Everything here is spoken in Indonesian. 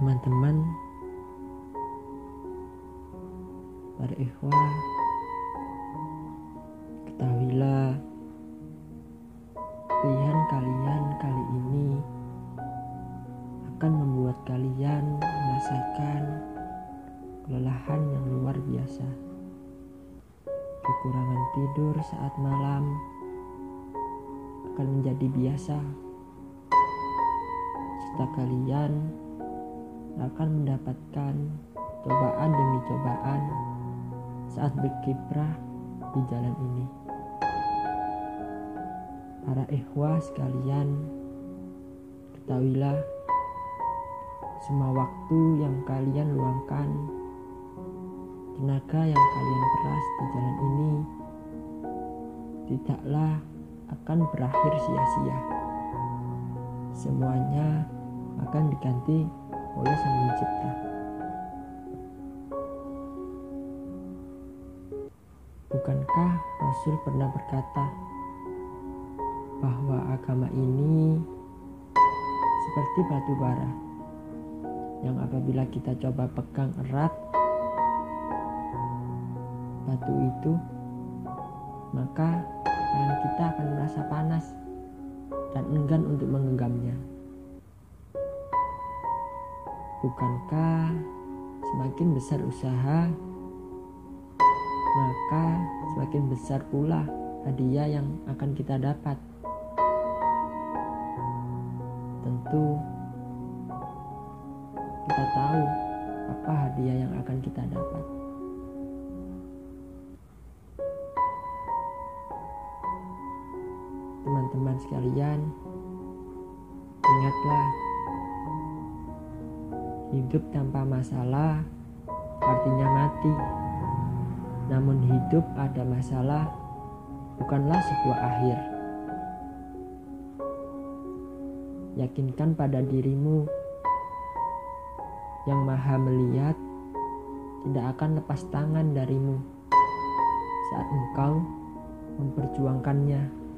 teman-teman, para ikhwan, ketahuilah pilihan kalian kali ini akan membuat kalian merasakan kelelahan yang luar biasa, kekurangan tidur saat malam akan menjadi biasa. Serta kalian akan mendapatkan cobaan demi cobaan saat berkiprah di jalan ini. Para ikhwah sekalian, ketahuilah semua waktu yang kalian luangkan, tenaga yang kalian peras di jalan ini tidaklah akan berakhir sia-sia. Semuanya akan diganti oleh Sang Pencipta. Bukankah Rasul pernah berkata bahwa agama ini seperti batu bara yang apabila kita coba pegang erat batu itu, maka tangan kita akan merasa panas dan enggan untuk menggenggamnya. Bukankah semakin besar usaha, maka semakin besar pula hadiah yang akan kita dapat? Tentu kita tahu apa hadiah yang akan kita dapat. Teman-teman sekalian, ingatlah, hidup tanpa masalah artinya mati. Namun hidup ada masalah bukanlah sebuah akhir. Yakinkan pada dirimu, yang Maha Melihat tidak akan lepas tangan darimu saat engkau memperjuangkannya.